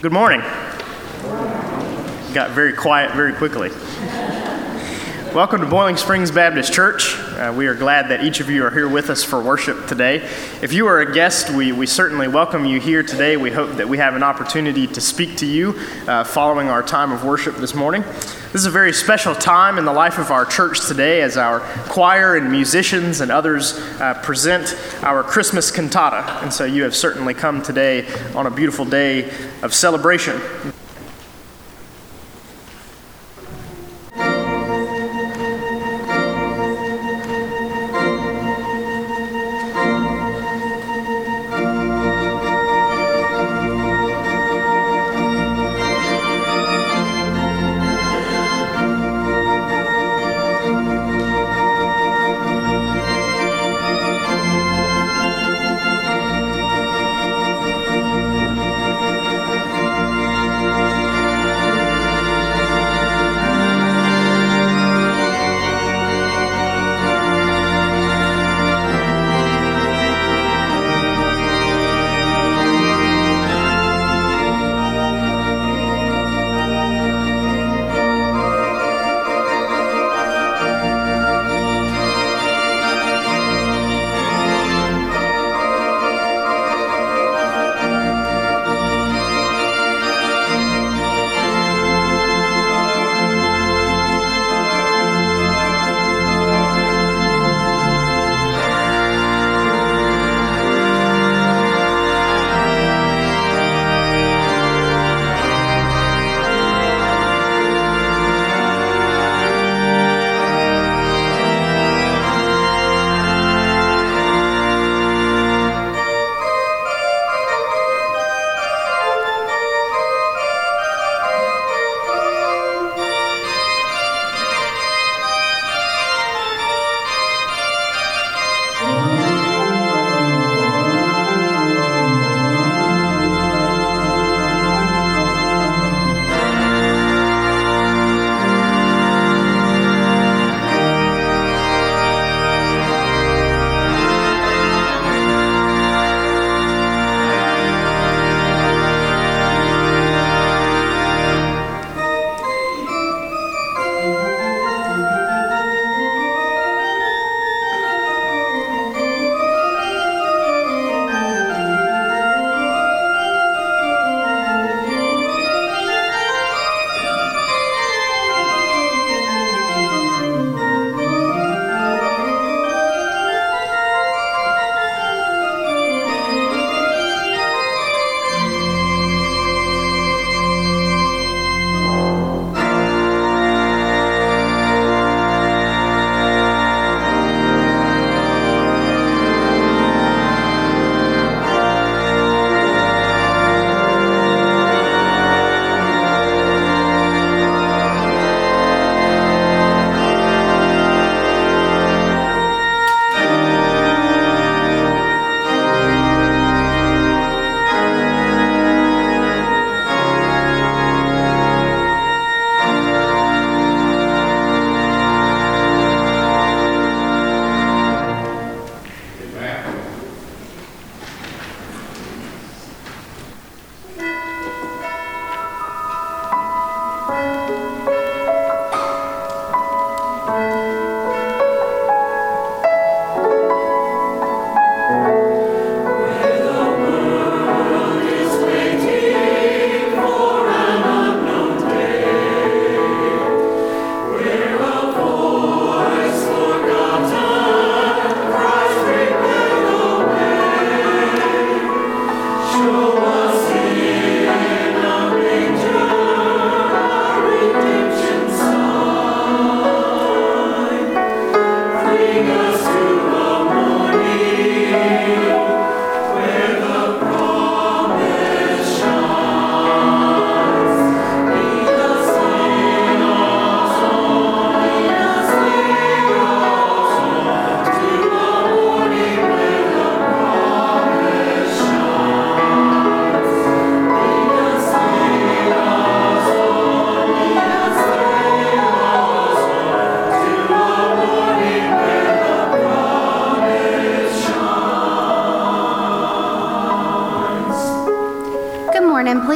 Good morning. Got very quiet very quickly. Welcome to Boiling Springs Baptist Church. We are glad that each of you are here with us for worship today. If you are a guest, we certainly welcome you here today. We hope that we have an opportunity to speak to you following our time of worship this morning. This is a very special time in the life of our church today as our choir and musicians and others present our Christmas cantata. And so you have certainly come today on a beautiful day of celebration.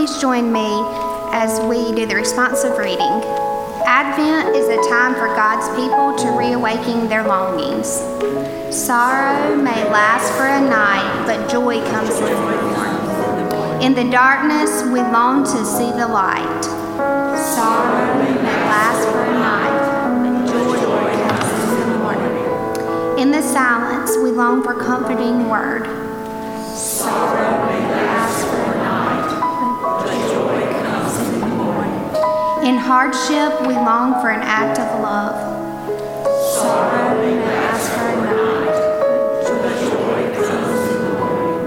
please join me as we do the responsive reading. Advent is a time for God's people to reawaken their longings. Sorrow may last for a night, but joy comes in the morning. In the darkness, we long to see the light. Sorrow may last for a night, but joy comes in the morning. In the silence, we long for comforting word. Sorrow may last for a night, but joy comes in the morning. In hardship, we long for an act of love. Sorrow may last for a night, but joy comes in the morning.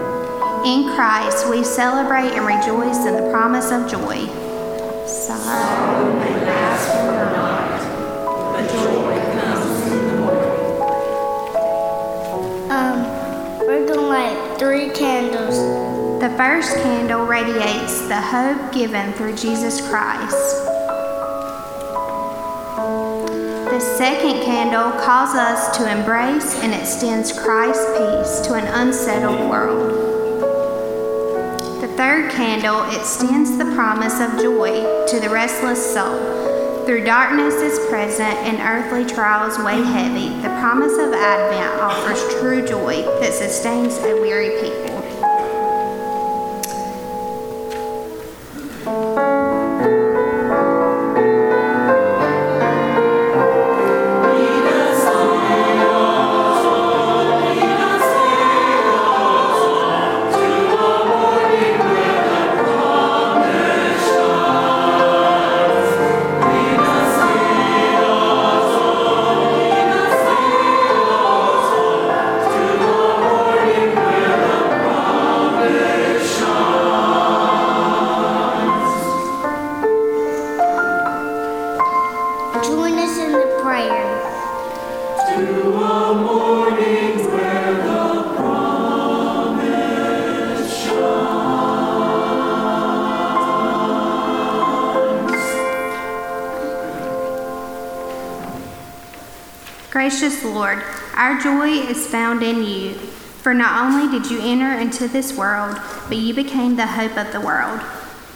In Christ, we celebrate and rejoice in the promise of joy. Sorrow may last for a night, but joy comes in the morning. We're going to light 3 candles. The first candle radiates the hope given through Jesus Christ. The second candle calls us to embrace and extends Christ's peace to an unsettled world. The third candle extends the promise of joy to the restless soul. Through darkness is present and earthly trials weigh heavy, the promise of Advent offers true joy that sustains a weary people. Gracious Lord, our joy is found in you, for not only did you enter into this world, but you became the hope of the world.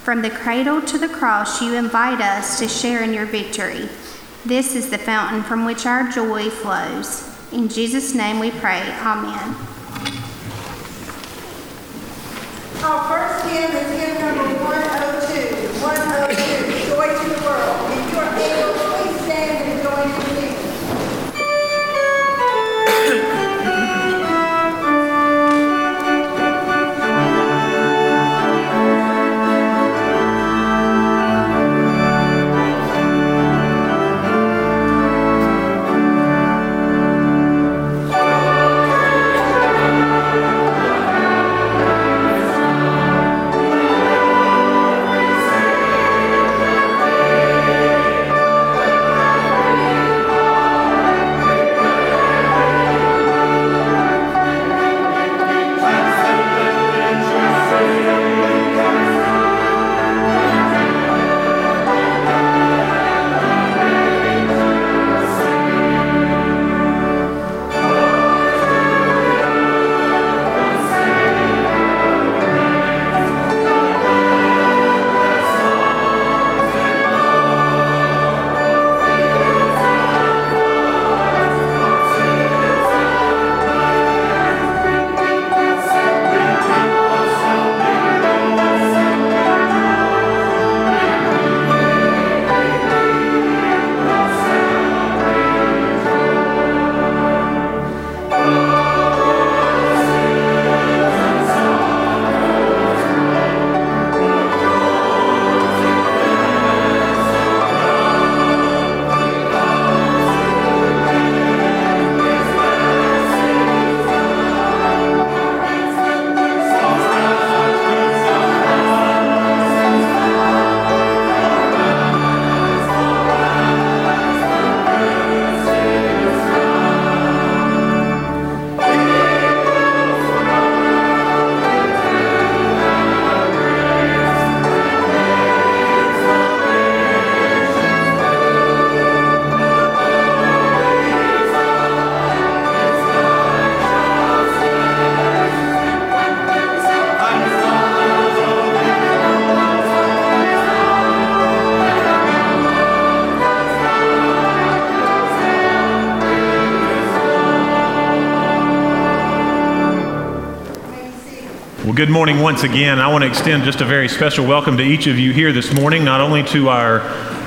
From the cradle to the cross, you invite us to share in your victory. This is the fountain from which our joy flows. In Jesus' name we pray, amen. Our first hymn is hymn number 102, Joy to the World. If you are able, please stand and join in. Well, good morning once again. I want to extend just a very special welcome to each of you here this morning, not only to our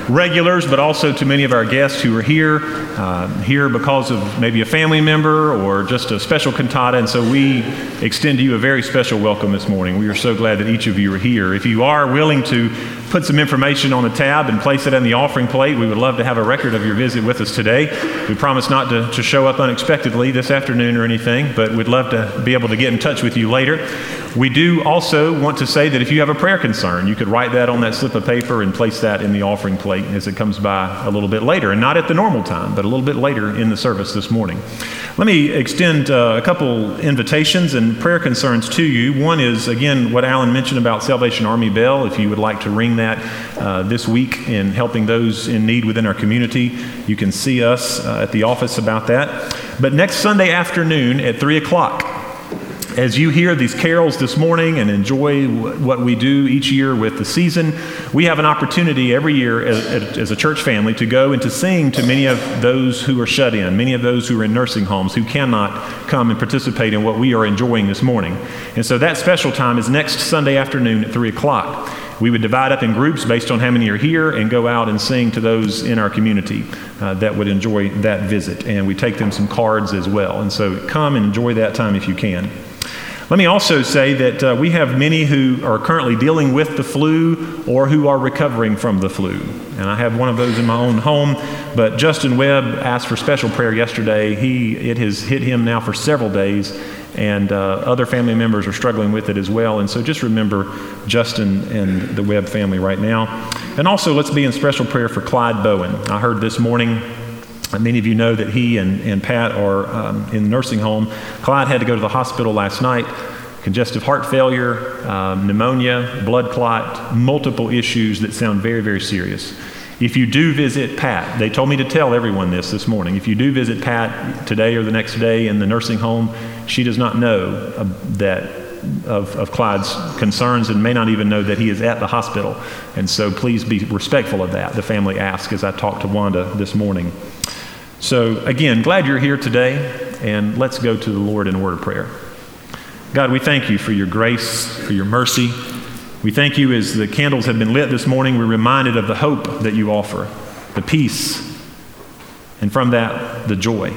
regulars, but also to many of our guests who are here because of maybe a family member or just a special cantata. And so we extend to you a very special welcome this morning. We are so glad that each of you are here. If you are willing to put some information on a tab and place it in the offering plate, we would love to have a record of your visit with us today. We promise not to show up unexpectedly this afternoon or anything, but we'd love to be able to get in touch with you later. We do also want to say that if you have a prayer concern, you could write that on that slip of paper and place that in the offering plate as it comes by a little bit later, and not at the normal time, but a little bit later in the service this morning. Let me extend a couple invitations and prayer concerns to you. One is, again, what Alan mentioned about Salvation Army Bell. If you would like to ring that this week in helping those in need within our community, you can see us at the office about that. But next Sunday afternoon at 3 o'clock, as you hear these carols this morning and enjoy what we do each year with the season, we have an opportunity every year as a church family to go and to sing to many of those who are shut in, many of those who are in nursing homes who cannot come and participate in what we are enjoying this morning. And so that special time is next Sunday afternoon at 3 o'clock. We would divide up in groups based on how many are here and go out and sing to those in our community that would enjoy that visit. And we take them some cards as well. And so come and enjoy that time if you can. Let me also say that we have many who are currently dealing with the flu or who are recovering from the flu. And I have one of those in my own home, but Justin Webb asked for special prayer yesterday. It has hit him now for several days, and other family members are struggling with it as well. And so just remember Justin and the Webb family right now. And also let's be in special prayer for Clyde Bowen. I heard this morning, many of you know that he and Pat are in the nursing home. Clyde had to go to the hospital last night. Congestive heart failure, pneumonia, blood clot, multiple issues that sound very, very serious. If you do visit Pat, they told me to tell everyone this morning, if you do visit Pat today or the next day in the nursing home, she does not know of Clyde's concerns and may not even know that he is at the hospital. And so please be respectful of that, the family asked as I talked to Wanda this morning. So again, glad you're here today, and let's go to the Lord in a word of prayer. God, we thank you for your grace, for your mercy. We thank you as the candles have been lit this morning, we're reminded of the hope that you offer, the peace, and from that, the joy.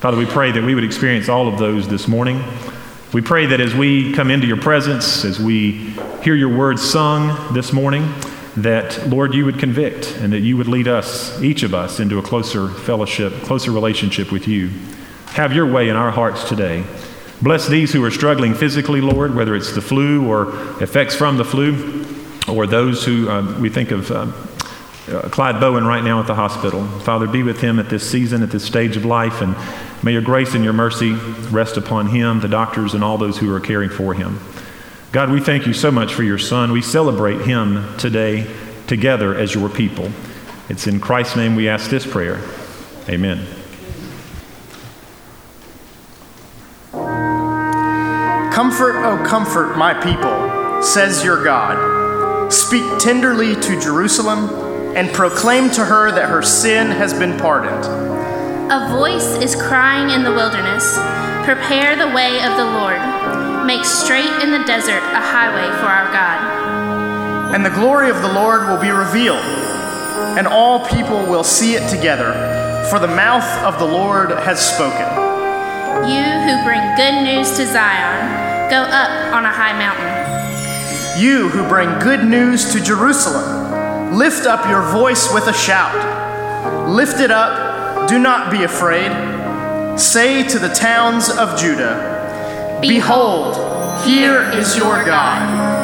Father, we pray that we would experience all of those this morning. We pray that as we come into your presence, as we hear your words sung this morning, that, Lord, you would convict and that you would lead us, each of us, into a closer fellowship, closer relationship with you. Have your way in our hearts today. Bless these who are struggling physically, Lord, whether it's the flu or effects from the flu, or those who we think of Clyde Bowen right now at the hospital. Father, be with him at this season, at this stage of life, and may your grace and your mercy rest upon him, the doctors, and all those who are caring for him. God, we thank you so much for your son. We celebrate him today together as your people. It's in Christ's name we ask this prayer. Amen. Comfort, oh comfort my people, says your God. Speak tenderly to Jerusalem and proclaim to her that her sin has been pardoned. A voice is crying in the wilderness, prepare the way of the Lord. Make straight in the desert a highway for our God. And the glory of the Lord will be revealed, and all people will see it together, for the mouth of the Lord has spoken. You who bring good news to Zion, go up on a high mountain. You who bring good news to Jerusalem, lift up your voice with a shout. Lift it up, do not be afraid. Say to the towns of Judah, Behold, here is your God.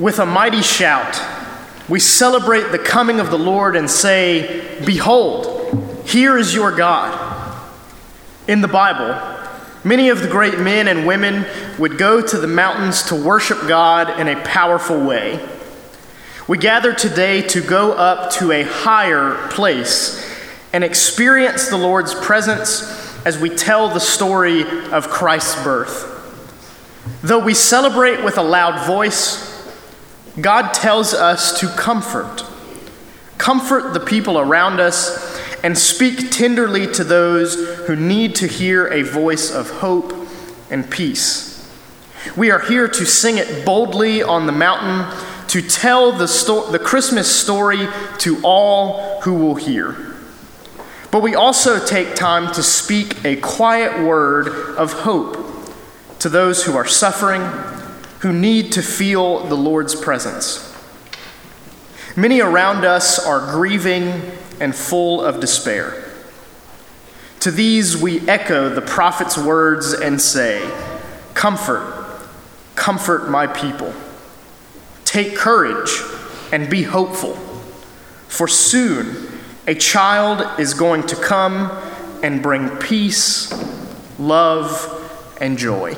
With a mighty shout, we celebrate the coming of the Lord and say, "Behold, here is your God." In the Bible, many of the great men and women would go to the mountains to worship God in a powerful way. We gather today to go up to a higher place and experience the Lord's presence as we tell the story of Christ's birth. Though we celebrate with a loud voice, God tells us to comfort the people around us, and speak tenderly to those who need to hear a voice of hope and peace. We are here to sing it boldly on the mountain, to tell the Christmas story to all who will hear. But we also take time to speak a quiet word of hope to those who are suffering, who need to feel the Lord's presence. Many around us are grieving and full of despair. To these we echo the prophet's words and say, "Comfort my people. Take courage and be hopeful, for soon a child is going to come and bring peace, love, and joy."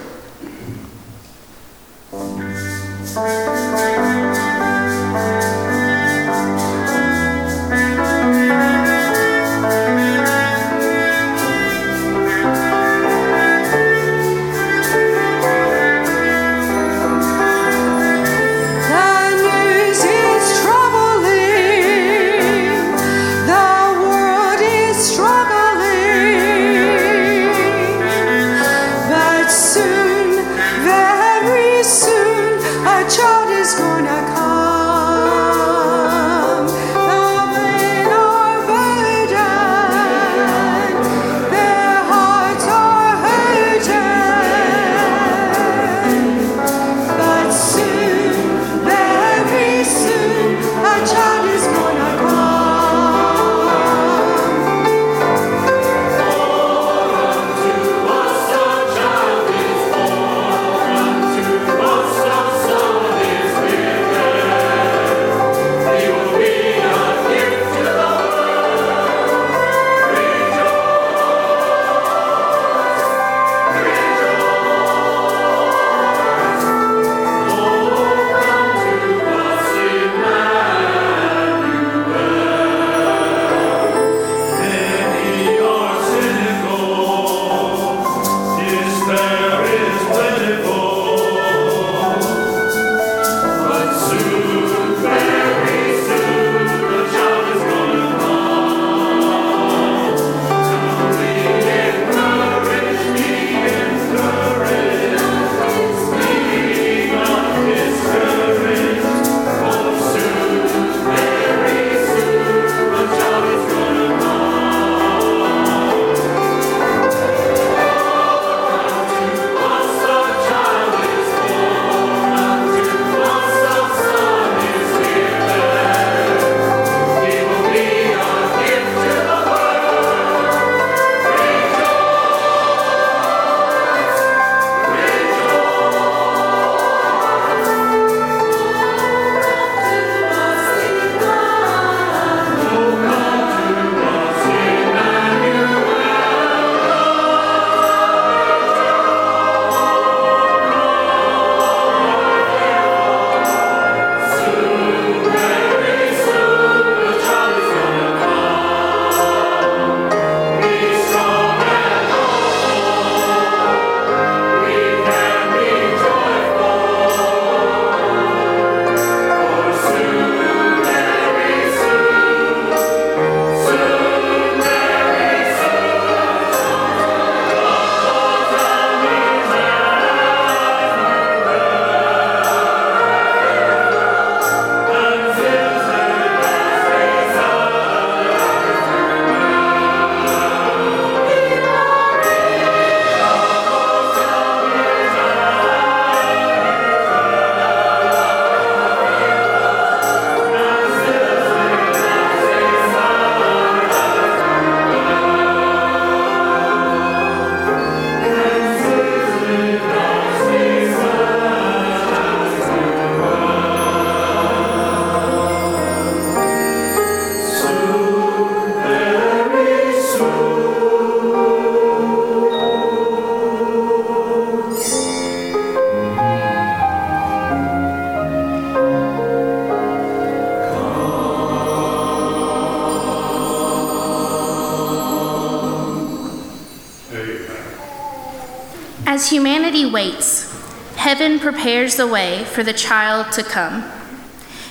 As humanity waits, heaven prepares the way for the child to come.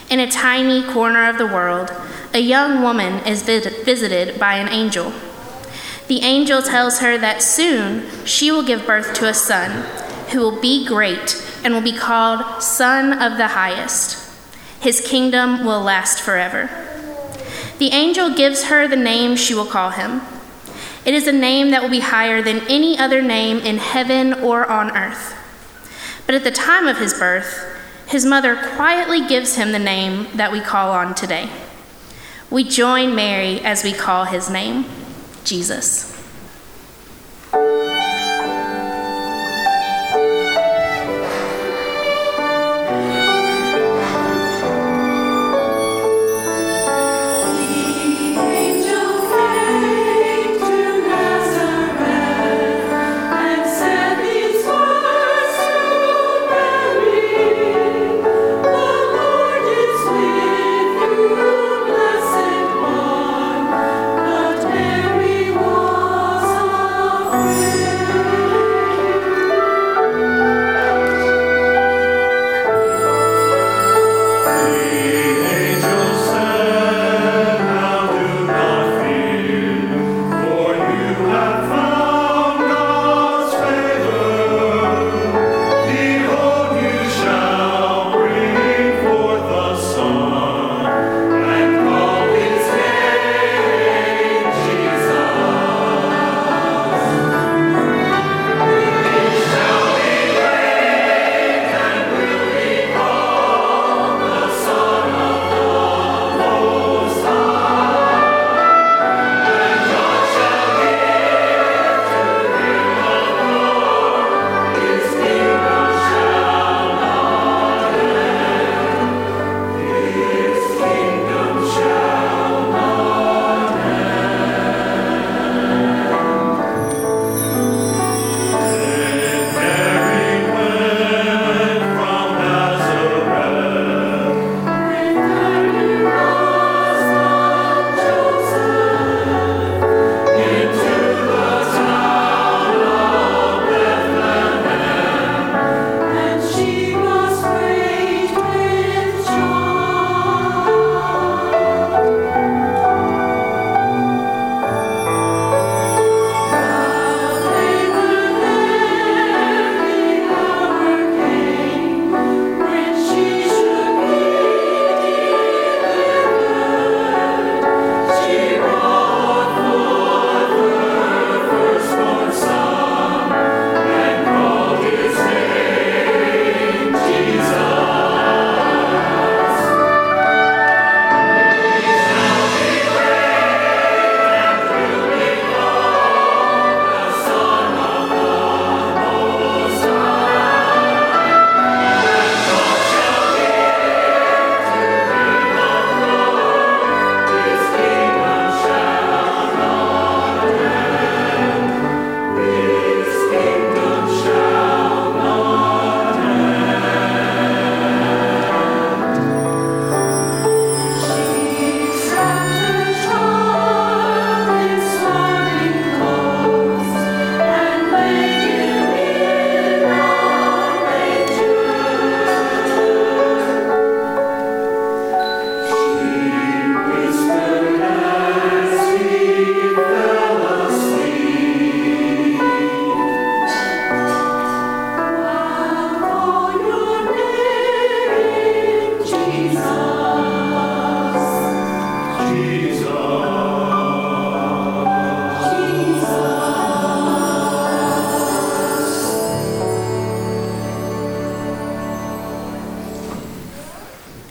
In a tiny corner of the world, a young woman is visited by an angel. The angel tells her that soon she will give birth to a son who will be great and will be called Son of the Highest. His kingdom will last forever. The angel gives her the name she will call him. It is a name that will be higher than any other name in heaven or on earth. But at the time of his birth, his mother quietly gives him the name that we call on today. We join Mary as we call his name, Jesus.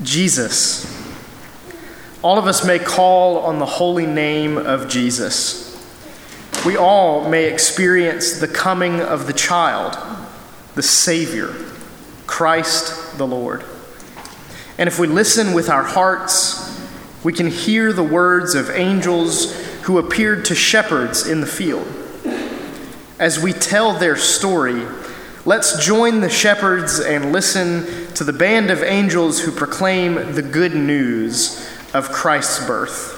Jesus. All of us may call on the holy name of Jesus. We all may experience the coming of the child, the Savior, Christ the Lord. And if we listen with our hearts, we can hear the words of angels who appeared to shepherds in the field. As we tell their story, let's join the shepherds and listen to the band of angels who proclaim the good news of Christ's birth.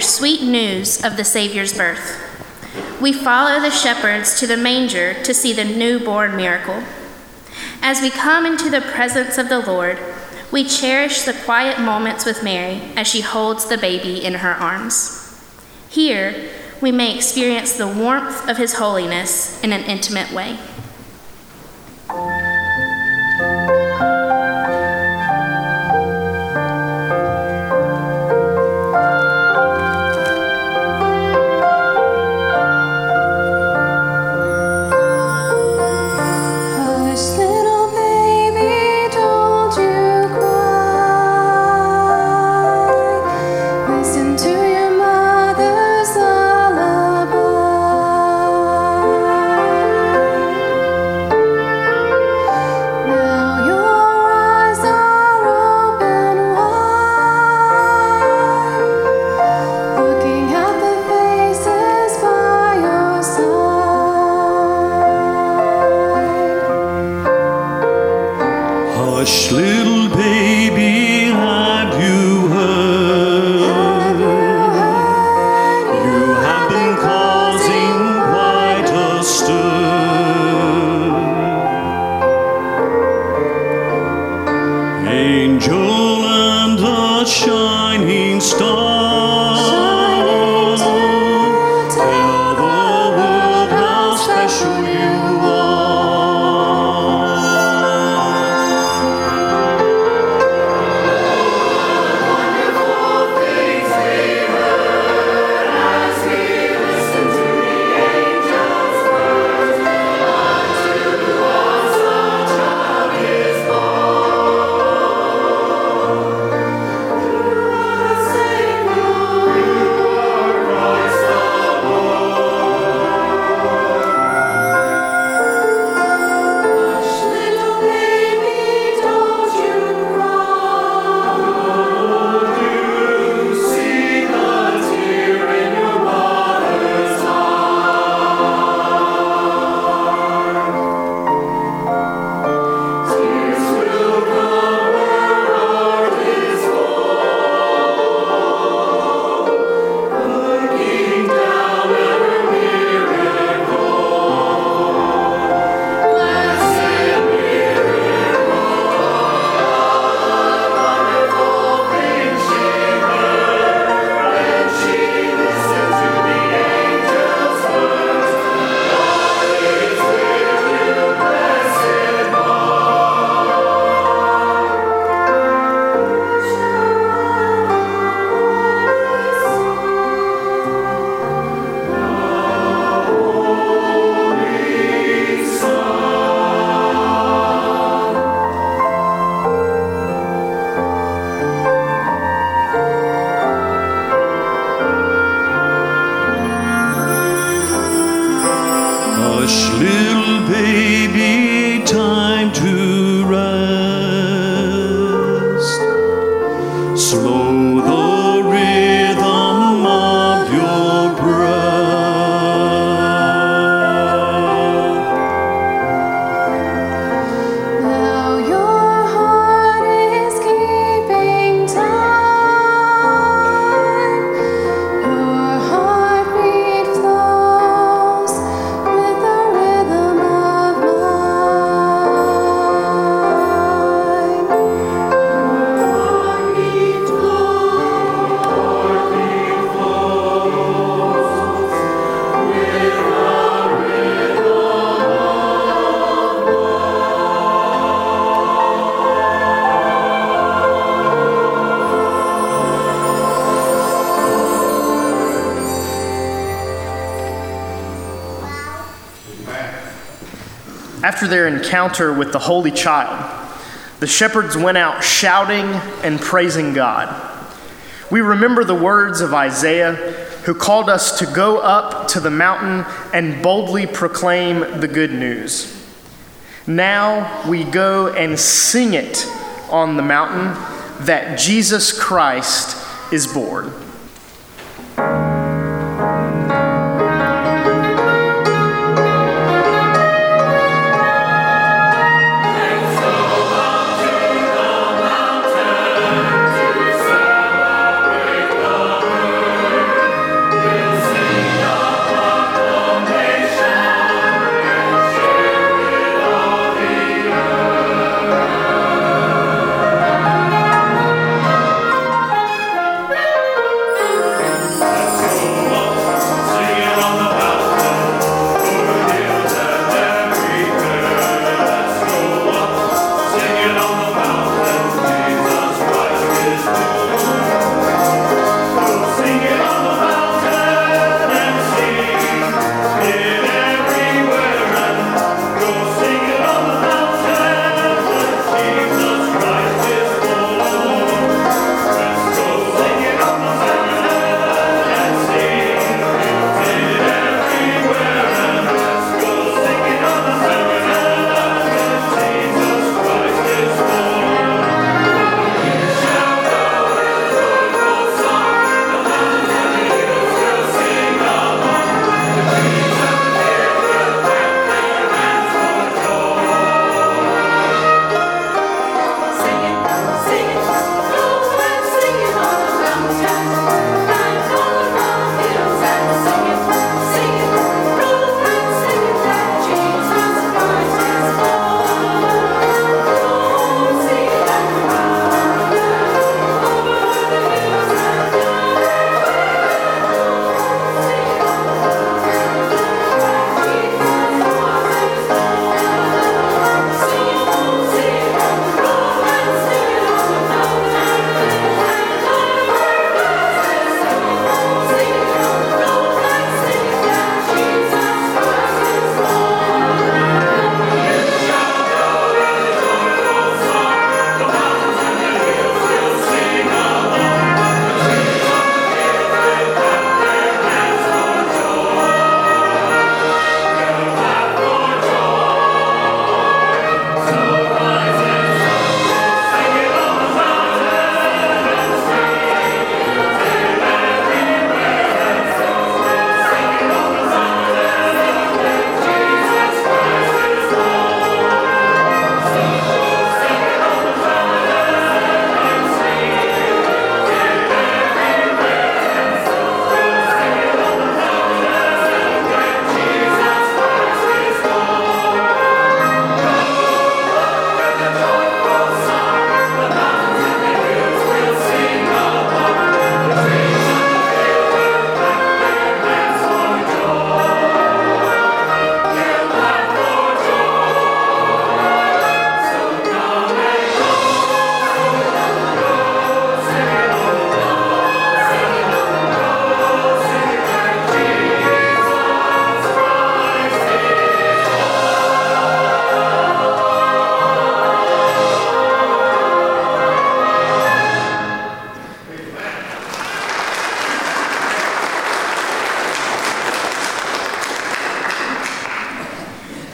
Sweet news of the Savior's birth. We follow the shepherds to the manger to see the newborn miracle. As we come into the presence of the Lord, we cherish the quiet moments with Mary as she holds the baby in her arms. Here, we may experience the warmth of his holiness in an intimate way. little baby time to rest. Slow the rhythm of your breath. Now your heart is keeping time. Your heartbeat flows with the rhythm of mine. After their encounter with the Holy Child, the shepherds went out shouting and praising God. We remember the words of Isaiah, who called us to go up to the mountain and boldly proclaim the good news. Now we go and sing it on the mountain that Jesus Christ is born.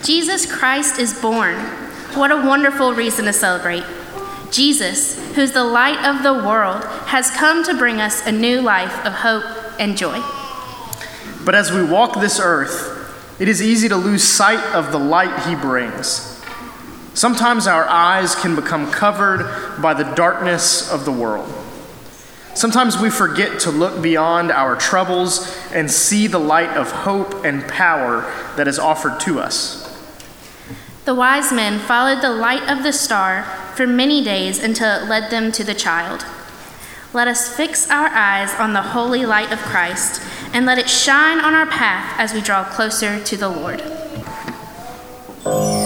Jesus Christ is born. What a wonderful reason to celebrate. Jesus, who's the light of the world, has come to bring us a new life of hope and joy. But as we walk this earth, it is easy to lose sight of the light he brings. Sometimes our eyes can become covered by the darkness of the world. Sometimes we forget to look beyond our troubles and see the light of hope and power that is offered to us. The wise men followed the light of the star for many days until it led them to the child. Let us fix our eyes on the holy light of Christ and let it shine on our path as we draw closer to the Lord. Oh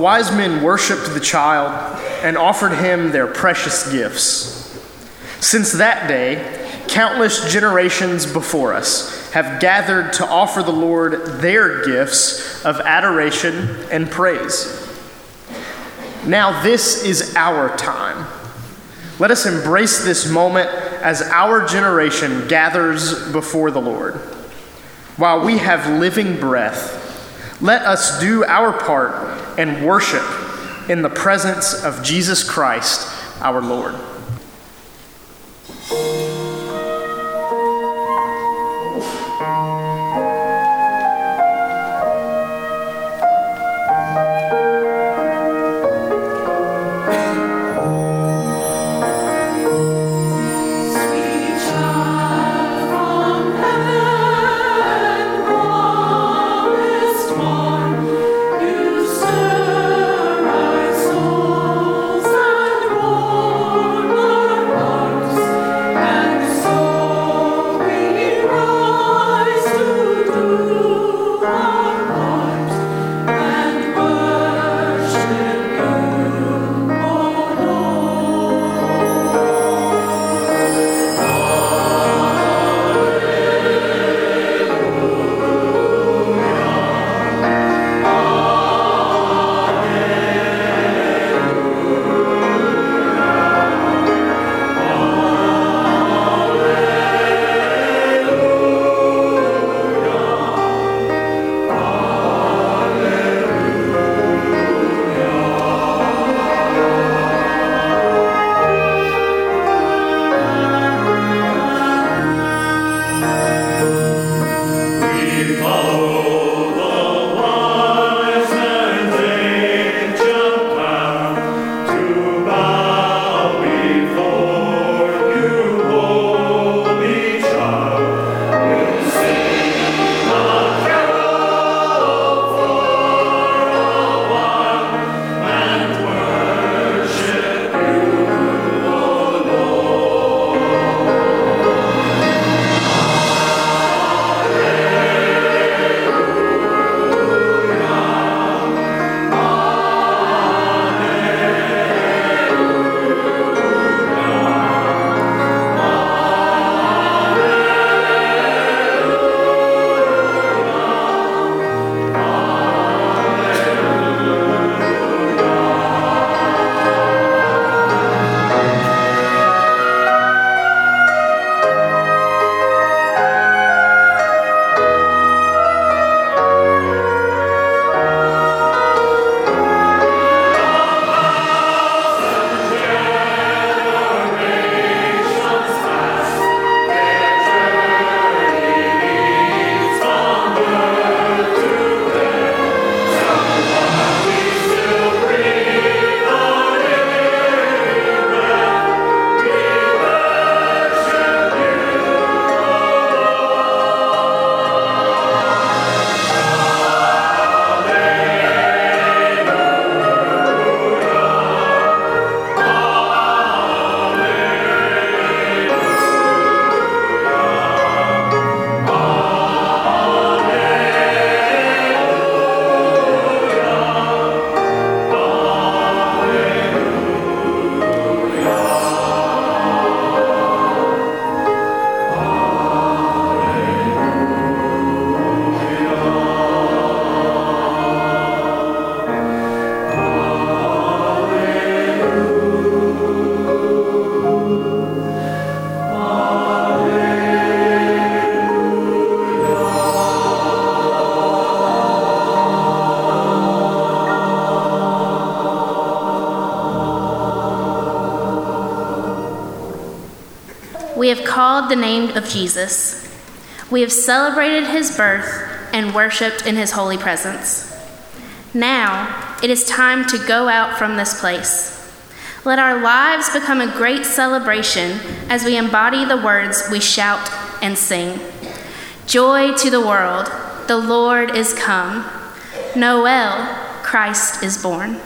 wise men worshipped the child and offered him their precious gifts. Since that day, countless generations before us have gathered to offer the Lord their gifts of adoration and praise. Now this is our time. Let us embrace this moment as our generation gathers before the Lord. While we have living breath, let us do our part and worship in the presence of Jesus Christ, our Lord. We have called the name of Jesus. We have celebrated his birth and worshiped in his holy presence. Now it is time to go out from this place. Let our lives become a great celebration as we embody the words we shout and sing. Joy to the world, the Lord is come. Noel, Christ is born.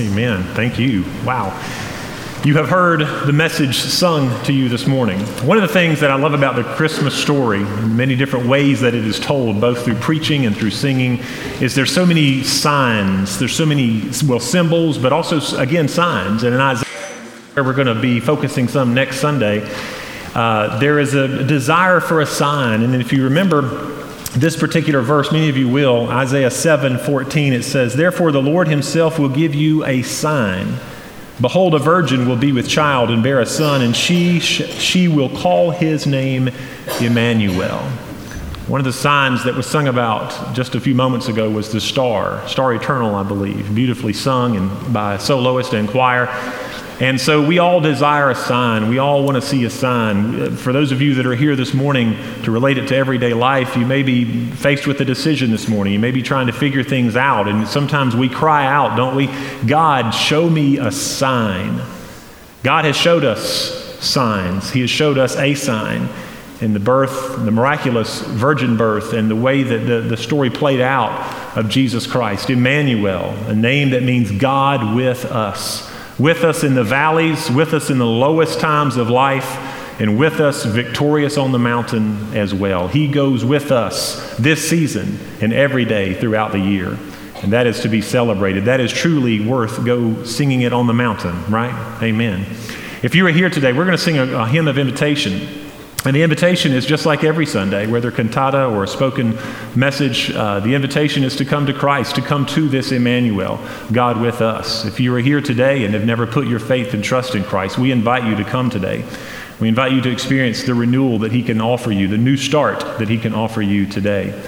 Amen. Thank you. Wow. You have heard the message sung to you this morning. One of the things that I love about the Christmas story, in many different ways that it is told, both through preaching and through singing, is there's so many signs. There's so many, symbols, but also, again, signs. And in Isaiah, where we're going to be focusing some next Sunday, there is a desire for a sign. And if you remember this particular verse, many of you will, Isaiah 7:14, it says, "Therefore the Lord himself will give you a sign. Behold, a virgin will be with child and bear a son, and she will call his name Emmanuel." One of the signs that was sung about just a few moments ago was the star, Star Eternal, I believe, beautifully sung and by soloist and choir. And so we all desire a sign. We all want to see a sign. For those of you that are here this morning, to relate it to everyday life, you may be faced with a decision this morning. You may be trying to figure things out. And sometimes we cry out, don't we? God, show me a sign. God has showed us signs. He has showed us a sign in the birth, the miraculous virgin birth, and the way that the story played out of Jesus Christ. Emmanuel, a name that means God with us. With us in the valleys, with us in the lowest times of life, and with us victorious on the mountain as well. He goes with us this season and every day throughout the year. And that is to be celebrated. That is truly worth go singing it on the mountain, right? Amen. If you are here today, we're going to sing a hymn of invitation. And the invitation is just like every Sunday, whether cantata or a spoken message, the invitation is to come to Christ, to come to this Emmanuel, God with us. If you are here today and have never put your faith and trust in Christ, we invite you to come today. We invite you to experience the renewal that he can offer you, the new start that he can offer you today.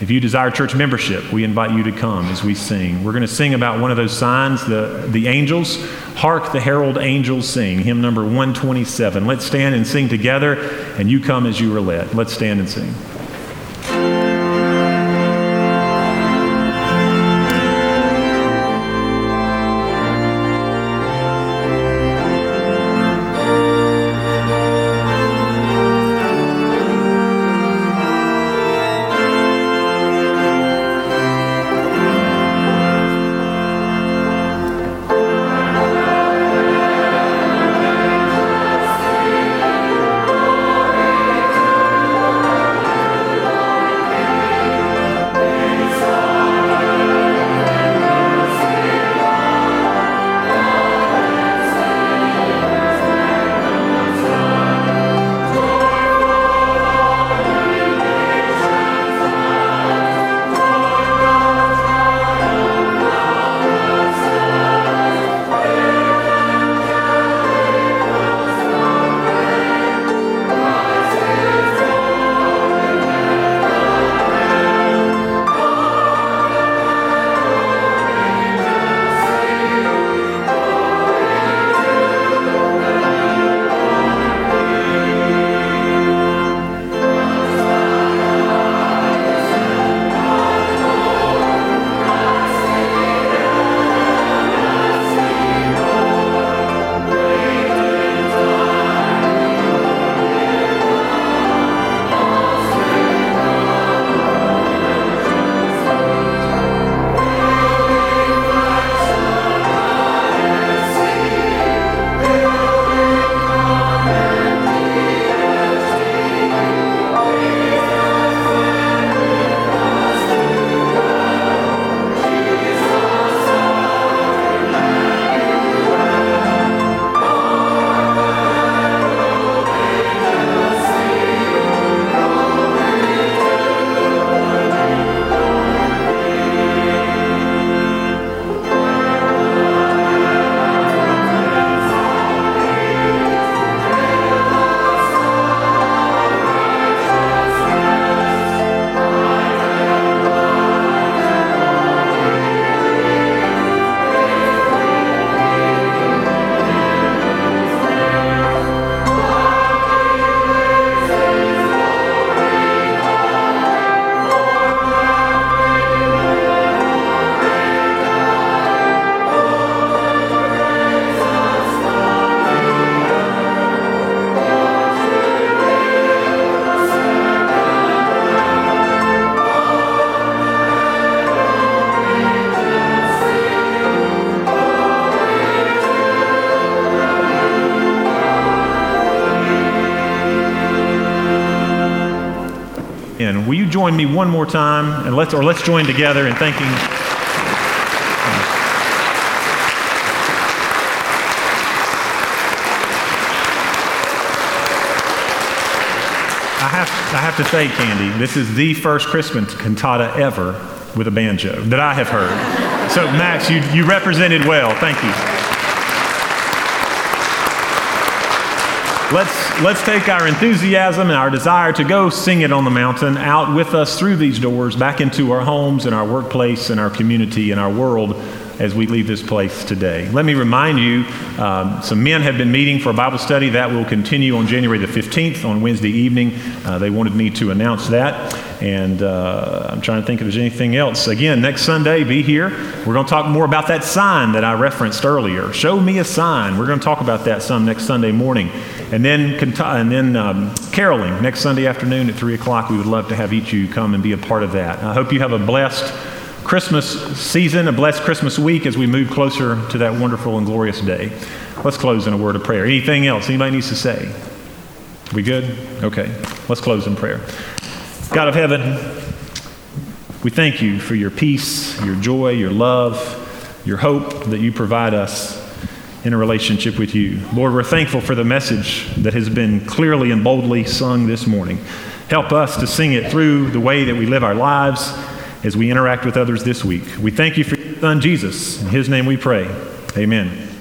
If you desire church membership, we invite you to come as we sing. We're going to sing about one of those signs, the angels. Hark the herald angels sing, hymn number 127. Let's stand and sing together, and you come as you are led. Let's stand and sing. join me one more time, and let's join together in thanking. I have to say, Candy, this is the first Christmas cantata ever with a banjo that I have heard. So, Max, you represented well. Thank you. Let's take our enthusiasm and our desire to go sing it on the mountain out with us through these doors, back into our homes and our workplace and our community and our world as we leave this place today. Let me remind you, some men have been meeting for a Bible study. That will continue on January the 15th on Wednesday evening. They wanted me to announce that. And I'm trying to think if there's anything else. Again, next Sunday, be here. We're going to talk more about that sign that I referenced earlier. Show me a sign. We're going to talk about that some next Sunday morning. And then caroling next Sunday afternoon at 3 o'clock. We would love to have each of you come and be a part of that. I hope you have a blessed Christmas season, a blessed Christmas week as we move closer to that wonderful and glorious day. Let's close in a word of prayer. Anything else anybody needs to say? We good? Okay. Let's close in prayer. God of heaven, we thank you for your peace, your joy, your love, your hope that you provide us in a relationship with you. Lord, we're thankful for the message that has been clearly and boldly sung this morning. Help us to sing it through the way that we live our lives as we interact with others this week. We thank you for your Son, Jesus. In his name we pray. Amen.